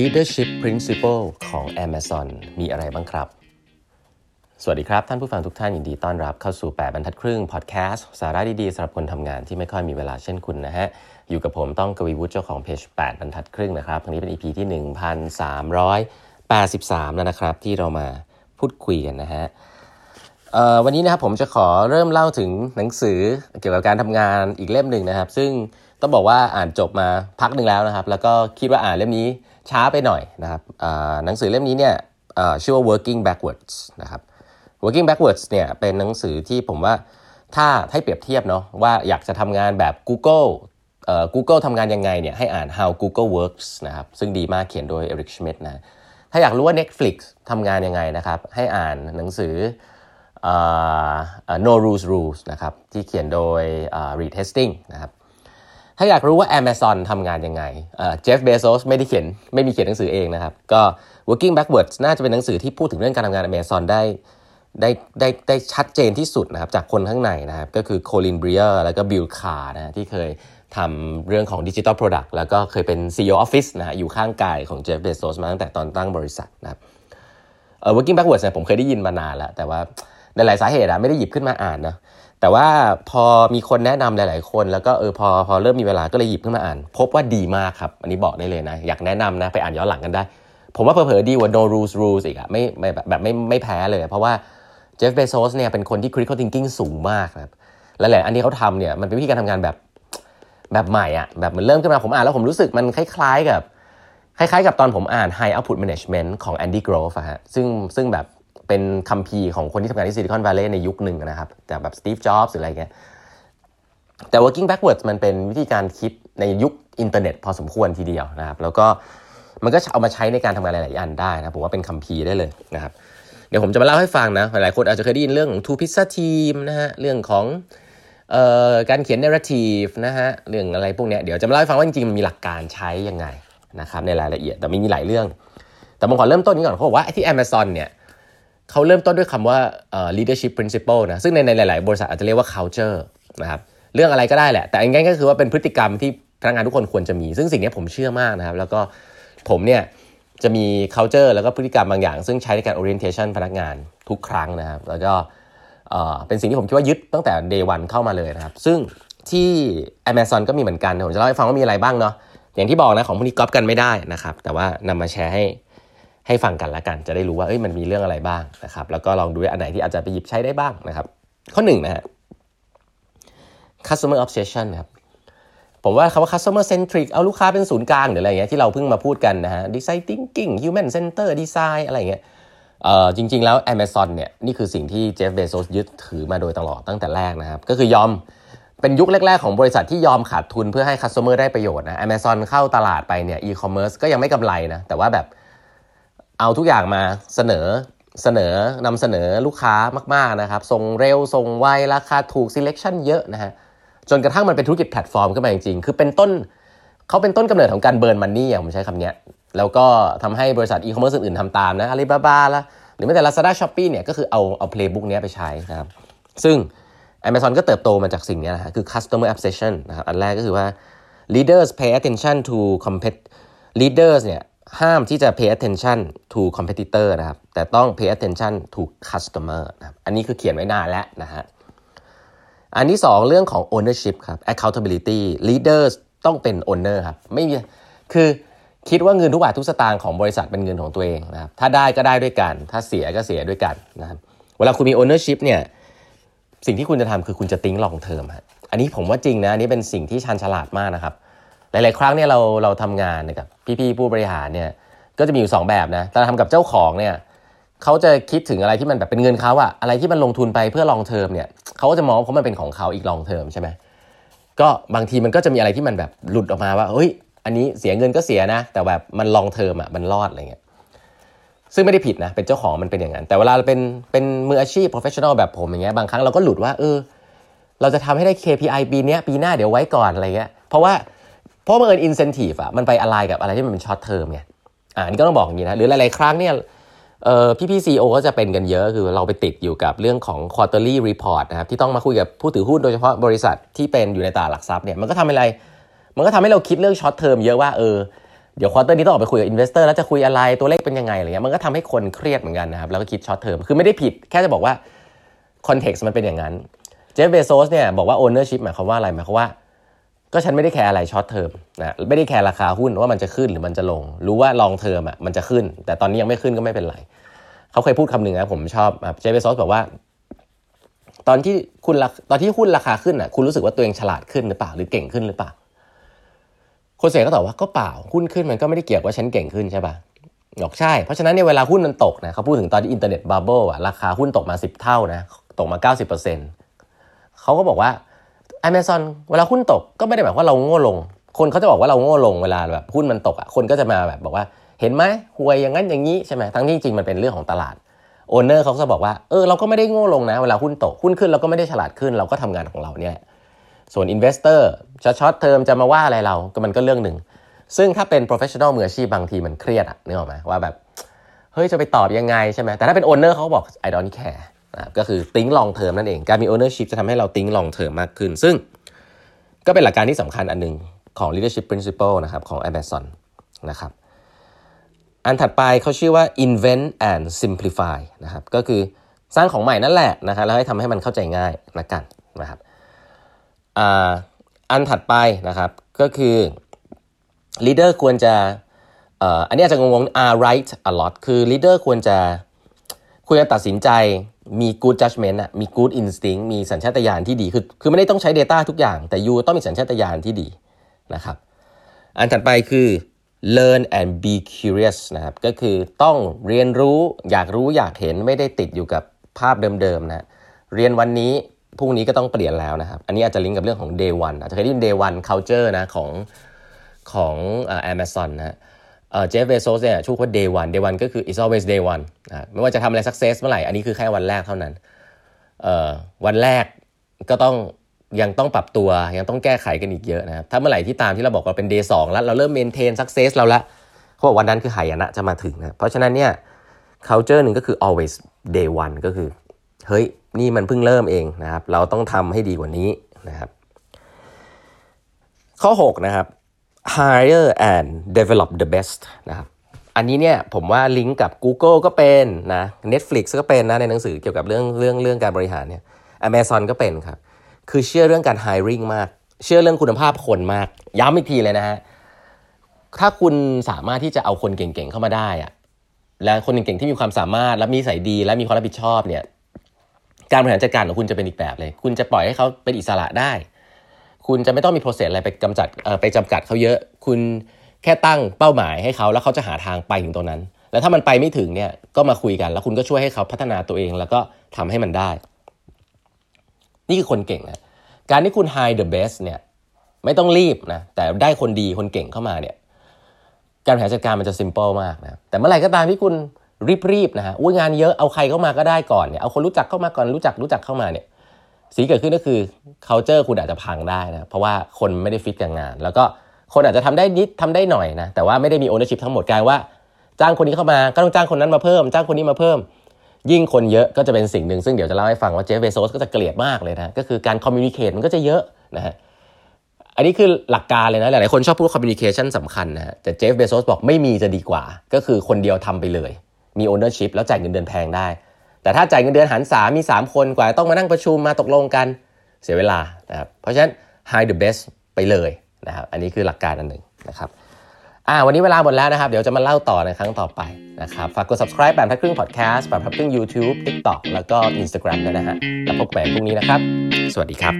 Leadership Principle ของ Amazon มีอะไรบ้างครับสวัสดีครับท่านผู้ฟังทุกท่านยินดีต้อนรับเข้าสู่8บรรทัดครึ่งพอดแคสต์สาระดีๆสำหรับคนทำงานที่ไม่ค่อยมีเวลาเช่นคุณนะฮะอยู่กับผมต้องกวีวุฒิเจ้าของเพจ8บรรทัดครึ่งนะครับครั้งนี้เป็น EP ที่ 1383 แล้วนะครับที่เรามาพูดคุยกันนะฮะวันนี้นะครับผมจะขอเริ่มเล่าถึงหนังสือเกี่ยวกับการทำงานอีกเล่มหนึ่งนะครับซึ่งต้องบอกว่าอ่านจบมาพักหนึ่งแล้วนะครับแล้วก็คิดว่าอ่านเล่มนี้ช้าไปหน่อยนะครับหนังสือเล่มนี้เนี่ยชื่อว่า Working Backwards นะครับ Working Backwards เนี่ยเป็นหนังสือที่ผมว่าถ้าให้เปรียบเทียบเนาะว่าอยากจะทำงานแบบ Google ทำงานยังไงเนี่ยให้อ่าน How Google Works นะครับซึ่งดีมากเขียนโดย Eric Schmidt นะถ้าอยากรู้ว่า Netflix ทำงานยังไงนะครับให้อ่านหนังสือNo Rules Rules นะครับที่เขียนโดยReed Hastings นะครับถ้าอยากรู้ว่า Amazon ทำงานยังไงJeff Bezos ไม่มีเขียนหนังสือเองนะครับก็ Working Backwards น่าจะเป็นหนังสือที่พูดถึงเรื่องการทำงาน Amazon ได้ชัดเจนที่สุดนะครับจากคนข้างในนะครับก็คือ Colin Bryar แล้วก็ Bill Carr นะที่เคยทำเรื่องของ Digital Product แล้วก็เคยเป็น CEO Office นะอยู่ข้างกายของ Jeff Bezos มาตั้งแต่ตอนตั้งบริษัทนะครับWorking Backwards เนี่ยผมเคยได้ยินมานานแล้วแต่ว่าหลายสาเหตุไม่ได้หยิบขึ้นมาอ่านนะแต่ว่าพอมีคนแนะนำหลายๆคนแล้วก็พอเริ่มมีเวลาก็เลยหยิบขึ้นมาอ่านพบว่าดีมากครับอันนี้บอกได้เลยนะอยากแนะนำนะไปอ่านย้อนหลังกันได้ผมว่าเผลอๆดีกว่า No Rules Rules อีกอ่ะไม่แพ้เลยเพราะว่า Jeff Bezos เนี่ยเป็นคนที่ critical thinking สูงมากครับและหลายอันที่เขาทำเนี่ยมันเป็นวิธีการทำงานแบบใหม่อ่ะแบบมันเริ่มขึ้นมาผมอ่านแล้วผมรู้สึกมันคล้ายๆกับตอนผมอ่าน High Output Management ของ Andy Grove อะฮะซึ่งแบบเป็นคัมภีร์ของคนที่ทำงานที่ซิลิคอนวัลเลย์ในยุคหนึ่งนะครับแต่แบบสตีฟจ็อบส์หรืออะไรเงี้ยแต่ Working Backwards มันเป็นวิธีการคิดในยุคอินเทอร์เน็ตพอสมควรทีเดียวนะครับแล้วก็มันก็เอามาใช้ในการทำงานหลายๆอันได้นะผมว่าเป็นคัมภีร์ได้เลยนะครับเดี๋ยวผมจะมาเล่าให้ฟังนะหลายๆคนอาจจะเคยได้ยินเรื่องของ Two Pizza Team นะฮะเรื่องของการเขียน narrative นะฮะเรื่องอะไรพวกเนี้ยเดี๋ยวจะมาเล่าให้ฟังว่าจริงๆมันมีหลักการใช้ยังไงนะครับในรายละเอียดแต่มีหลายเรื่องแต่ผมขอเริ่มต้นนี้ก่อนเขาบอกว่าที่ Amazon เนี่ยเขาเริ่มต้นด้วยคำว่าleadership principle นะซึ่งในหลายๆบริษัทอาจจะเรียกว่า culture นะครับเรื่องอะไรก็ได้แหละแต่อันง่ายก็คือว่าเป็นพฤติกรรมที่พนักงานทุกคนควรจะมีซึ่งสิ่งนี้ผมเชื่อมากนะครับแล้วก็ผมเนี่ยจะมี culture แล้วก็พฤติกรรมบางอย่างซึ่งใช้ในการ orientation พนักงานทุกครั้งนะครับแล้วก็เป็นสิ่งที่ผมคิดว่ายึดตั้งแต่ day one เข้ามาเลยนะครับซึ่งที่ Amazon ก็มีเหมือนกันผมจะเล่าให้ฟังว่ามีอะไรบ้างเนาะอย่างที่บอกนะของพวกนี้ก๊อปกันไม่ได้นะครับแต่ว่านำมาแชร์ให้ฟังกันละกันจะได้รู้ว่ามันมีเรื่องอะไรบ้างนะครับแล้วก็ลองดูอันไหนที่อาจจะไปหยิบใช้ได้บ้างนะครับข้อ1 นะฮะ customer obsession ครับผมว่าคำว่า customer centric เอาลูกค้าเป็นศูนย์กลางหรืออะไรอย่างเงี้ยที่เราเพิ่งมาพูดกันนะฮะ design thinking human center design อะไรอย่างเงี้ยจริงๆแล้ว Amazon เนี่ยนี่คือสิ่งที่ Jeff Bezos ยึดถือมาโดยตลอดตั้งแต่แรกนะครับก็คือยอมเป็นยุคแรกๆของบริษัทที่ยอมขาดทุนเพื่อให้ customer ได้ประโยชน์นะ Amazon เข้าตลาดไปเนี่ย e-commerce ก็ยังไม่กำไรนะแต่ว่าแบบเอาทุกอย่างมานำเสนอลูกค้ามากๆนะครับส่งเร็วส่งไวราคาถูก selection เยอะนะฮะจนกระทั่งมันเป็นธุรกิจแพลตฟอร์มขึ้นมาจริงๆคือเป็นต้นกำเนิดของการเบิร์นมันนี่ผมใช้คำนี้แล้วก็ทำให้บริษัทอีคอมเมิร์ซอื่นๆทำตามนะ Alibaba ละหรือแม้แต่ Lazada Shopee เนี่ยก็คือเอา playbook เนี้ยไปใช้นะครับซึ่ง Amazon ก็เติบโตมาจากสิ่งนี้นะฮะคือ customer obsession นะครับอันแรกก็คือว่า leaders pay attention to leaders เนี่ยห้ามที่จะ pay attention to competitor นะครับแต่ต้อง pay attention to customer นะครับอันนี้คือเขียนไว้นานแล้วนะฮะอันที่2เรื่องของ ownership ครับ accountability leaders ต้องเป็น owner ครับไม่มีคือคิดว่าเงินทุกบาททุกสตางค์ของบริษัทเป็นเงินของตัวเองนะครับถ้าได้ก็ได้ด้วยกันถ้าเสียก็เสียด้วยกันนะครับเวลาคุณมี ownership เนี่ยสิ่งที่คุณจะทำคือคุณจะ think long term ฮะอันนี้ผมว่าจริงนะอันนี้เป็นสิ่งที่ชาญฉลาดมากนะครับหลายๆครั้งเนี่ยเราทำงานกับพี่ๆผู้บริหารเนี่ยก็จะมีอยู่2แบบนะแต่ทำกับเจ้าของเนี่ยเขาจะคิดถึงอะไรที่มันแบบเป็นเงินเขาอะอะไรที่มันลงทุนไปเพื่อ long term เนี่ยเขาก็จะมองว่ามันเป็นของเขาอีก long term ใช่ไหมก็บางทีมันก็จะมีอะไรที่มันแบบหลุดออกมาว่าเฮ้ยอันนี้เสียเงินก็เสียนะแต่แบบมัน long term อะมันรอดอะไรเงี้ยซึ่งไม่ได้ผิดนะเป็นเจ้าของมันเป็นอย่างนั้นแต่เวลาเราเป็นมืออาชีพ professional แบบผมอย่างเงี้ยบางครั้งเราก็หลุดว่าเราจะทำให้ได้ KPI ปีนี้ปีหน้าเดี๋ยวไว้ก่อนอะไรเงี้ยเพราะมันincentive อ่ะมันไปอะไรกับอะไรที่มันเป็นช็อตเทอมไงนี่ก็ต้องบอกอย่างนี้นะหรือหลายๆครั้งเนี่ยพี่ๆ CEO ก็จะเป็นกันเยอะคือเราไปติดอยู่กับเรื่องของ quarterly report นะครับที่ต้องมาคุยกับผู้ถือหุ้นโดยเฉพาะบริษัทที่เป็นอยู่ในตลาดหลักทรัพย์เนี่ยมันก็ทำให้เราคิดเรื่องช็อตเทอมเยอะว่า เดี๋ยวควอเตอร์นี้ต้องออกไปคุยกับอินเวสเตอร์แล้วจะคุยอะไรตัวเลขเป็นยังไงอะไรเงี้ยมันก็ทำให้คนเครียดเหมือนกันนะครับแล้วก็คิดช็อตเทอมคือไม่ได้ผิดแค่จะบอกว่าคอนเท็กซ์มันเป็นอย่างนั้นเจฟ เบโซสเนี่ยบอกว่าโอนเนอร์ชิพหมายความว่าอะไรหมายความว่าก็ฉันไม่ได้แคร์อะไรช็อตเทอมนะไม่ได้แคร์ราคาหุ้นว่ามันจะขึ้นหรือมันจะลงรู้ว่าลองเทอมอ่ะมันจะขึ้นแต่ตอนนี้ยังไม่ขึ้นก็ไม่เป็นไรเขาเคยพูดคำหนึ่งนะผมชอบเจฟ เบโซสบอกว่าตอนที่หุ้นราคาขึ้นน่ะคุณรู้สึกว่าตัวเองฉลาดขึ้นหรือเปล่าหรือเก่งขึ้นหรือเปล่าคนเสียก็ตอบว่าก็เปล่าหุ้นขึ้นมันก็ไม่ได้เกี่ยวว่าฉันเก่งขึ้นใช่ป่ะบอกใช่เพราะฉะนั้นเนี่ยเวลาหุ้นมันตกนะเขาพูดถึงตอนที่อินเทอร์เน็ตบับเบิ้ลอ่ะราคาหุ้นตกมา10เท่านะตกมา 90% เขาก็บอกว่า Amazon เวลาหุ้นตกก็ไม่ได้หมายว่าเราโง่ลงคนเขาจะบอกว่าเราโง่ลงเวลาแบบหุ้นมันตกอ่ะคนก็จะมาแบบบอกว่าเห็นมั้ยหวยอย่างนั้นอย่างนี้ใช่มั้ยทั้งที่จริงมันเป็นเรื่องของตลาดโอนเนอร์เขาก็จะบอกว่าเราก็ไม่ได้โง่ลงนะเวลาหุ้นตกหุ้นขึ้นเราก็ไม่ได้ฉลาดขึ้นเราก็ทำงานของเราเนี่ยส่วน investor จะช็อตเทอมจะมาว่าอะไรเราก็มันก็เรื่องหนึ่งซึ่งถ้าเป็น professional มืออาชีพบางทีมันเครียดอ่ะนึกออกไหมว่าแบบเฮ้ยจะไปตอบยังไงใช่ไหมแต่ถ้าเป็น owner เขาบอก I don't care ก็คือ think long term นั่นเองการมี ownership จะทำให้เรา think long term มากขึ้นซึ่งก็เป็นหลักการที่สำคัญอันนึงของ leadership principle นะครับของ Amazon นะครับอันถัดไปเขาชื่อว่า invent and simplify นะครับก็คือสร้างของใหม่นั่นแหละนะครับแล้วให้ทำให้มันเข้าใจง่ายละกันนะครับอันถัดไปนะครับก็คือ leader ควรจะอันนี้อาจจะงงๆ are right a lot คือ leader ควรจะตัดสินใจมี good judgment อ่ะมี good instinct มีสัญชาตญาณที่ดีคือไม่ได้ต้องใช้ data ทุกอย่างแต่ you ต้องมีสัญชาตญาณที่ดีนะครับอันถัดไปคือlearn and be curious นะครับก็คือต้องเรียนรู้อยากรู้อยากเห็นไม่ได้ติดอยู่กับภาพเดิมๆนะเรียนวันนี้พรุ่งนี้ก็ต้องเปลี่ยนแล้วนะครับอันนี้อาจจะลิงก์กับเรื่องของ day one อาจจะเคยได้ยิน day one culture นะของAmazon นะJeff Bezos เนี่ยชื่อว่า day one day one ก็คือ it's always day one นะไม่ว่าจะทำอะไร success เมื่อไหร่อันนี้คือแค่วันแรกเท่านั้นวันแรกก็ยังต้องปรับตัวยังต้องแก้ไขกันอีกเยอะนะครับถ้าเมื่อไหร่ที่ตามที่เราบอกว่าเป็น day 2แล้วเราเริ่ม maintain success เราละเขาบอกวันนั้นคือหายนะจะมาถึงนะเพราะฉะนั้นเนี่ย culture นึงก็คือ always day 1ก็คือเฮ้ยนี่มันเพิ่งเริ่มเองนะครับเราต้องทำให้ดีกว่านี้นะครับข้อ6นะครับ hire and develop the best นะครับอันนี้เนี่ยผมว่าลิงก์กับ Google ก็เป็นนะ Netflix ก็เป็นนะในหนังสือเกี่ยวกับเรื่องการบริหารเนี่ย Amazon ก็เป็นครับคือเชื่อเรื่องการ hiring มากเชื่อเรื่องคุณภาพคนมากย้ำอีกทีเลยนะฮะถ้าคุณสามารถที่จะเอาคนเก่งๆเข้ามาได้อะและคนเก่งๆที่มีความสามารถและมีนิสัยดีและมีความรับผิดชอบเนี่ยการบริหารจัดการของคุณจะเป็นอีกแบบเลยคุณจะปล่อยให้เขาเป็นอิสระได้คุณจะไม่ต้องมีโปรเซสอะไรไปจำกัดเขาเยอะคุณแค่ตั้งเป้าหมายให้เขาแล้วเขาจะหาทางไปถึงตรงนั้นแล้วถ้ามันไปไม่ถึงเนี่ยก็มาคุยกันแล้วคุณก็ช่วยให้เขาพัฒนาตัวเองแล้วก็ทำให้มันได้นี่คือคนเก่งนะการที่คุณ hire the best เนี่ยไม่ต้องรีบนะแต่ได้คนดีคนเก่งเข้ามาเนี่ยการบริหารจัดการมันจะ simple มากนะแต่เมื่อไหร่ก็ตามที่คุณรีบนะฮะงานเยอะเอาใครเข้ามาก็ได้ก่อนเนี่ยเอาคนรู้จักเข้ามาก่อนรู้จักเข้ามาเนี่ยสิ่งเกิดขึ้นก็คือ culture คุณอาจจะพังได้นะเพราะว่าคนไม่ได้ฟิตกับงานแล้วก็คนอาจจะทำได้นิดทำได้หน่อยนะแต่ว่าไม่ได้มี ownership ทั้งหมดกลายว่าจ้างคนนี้เข้ามาก็ต้องจ้างคนนั้นมาเพิ่มจ้างคนนี้มาเพิ่มยิ่งคนเยอะก็จะเป็นสิ่งหนึ่งซึ่งเดี๋ยวจะเล่าให้ฟังว่าเจฟ เบโซสก็จะเกลียดมากเลยนะก็คือการ communicate มันก็จะเยอะนะฮะอันนี้คือหลักการเลยนะหลายๆคนชอบพูด communication สำคัญนะฮะแต่เจฟ เบโซสบอกไม่มีจะดีกว่าก็คือคนเดียวทำไปเลยมี ownership แล้วจ่ายเงินเดือนแพงได้แต่ถ้าจ่ายเงินเดือนหาร3มี3คนกว่าต้องมานั่งประชุมมาตกลงกันเสียเวลานะครับเพราะฉะนั้น hire the best ไปเลยนะครับอันนี้คือหลักการอันหนึ่งนะครับวันนี้เวลาหมดแล้วนะครับเดี๋ยวจะมาเล่าต่อในครั้งต่อไปนะครับฝากกด subscribe แบบทักครึ่ง podcast แบบทักครึ่ง YouTube TikTok แล้วก็ Instagram ด้วยนะฮะแล้วพบกันพรุ่งนี้นะครับสวัสดีครับ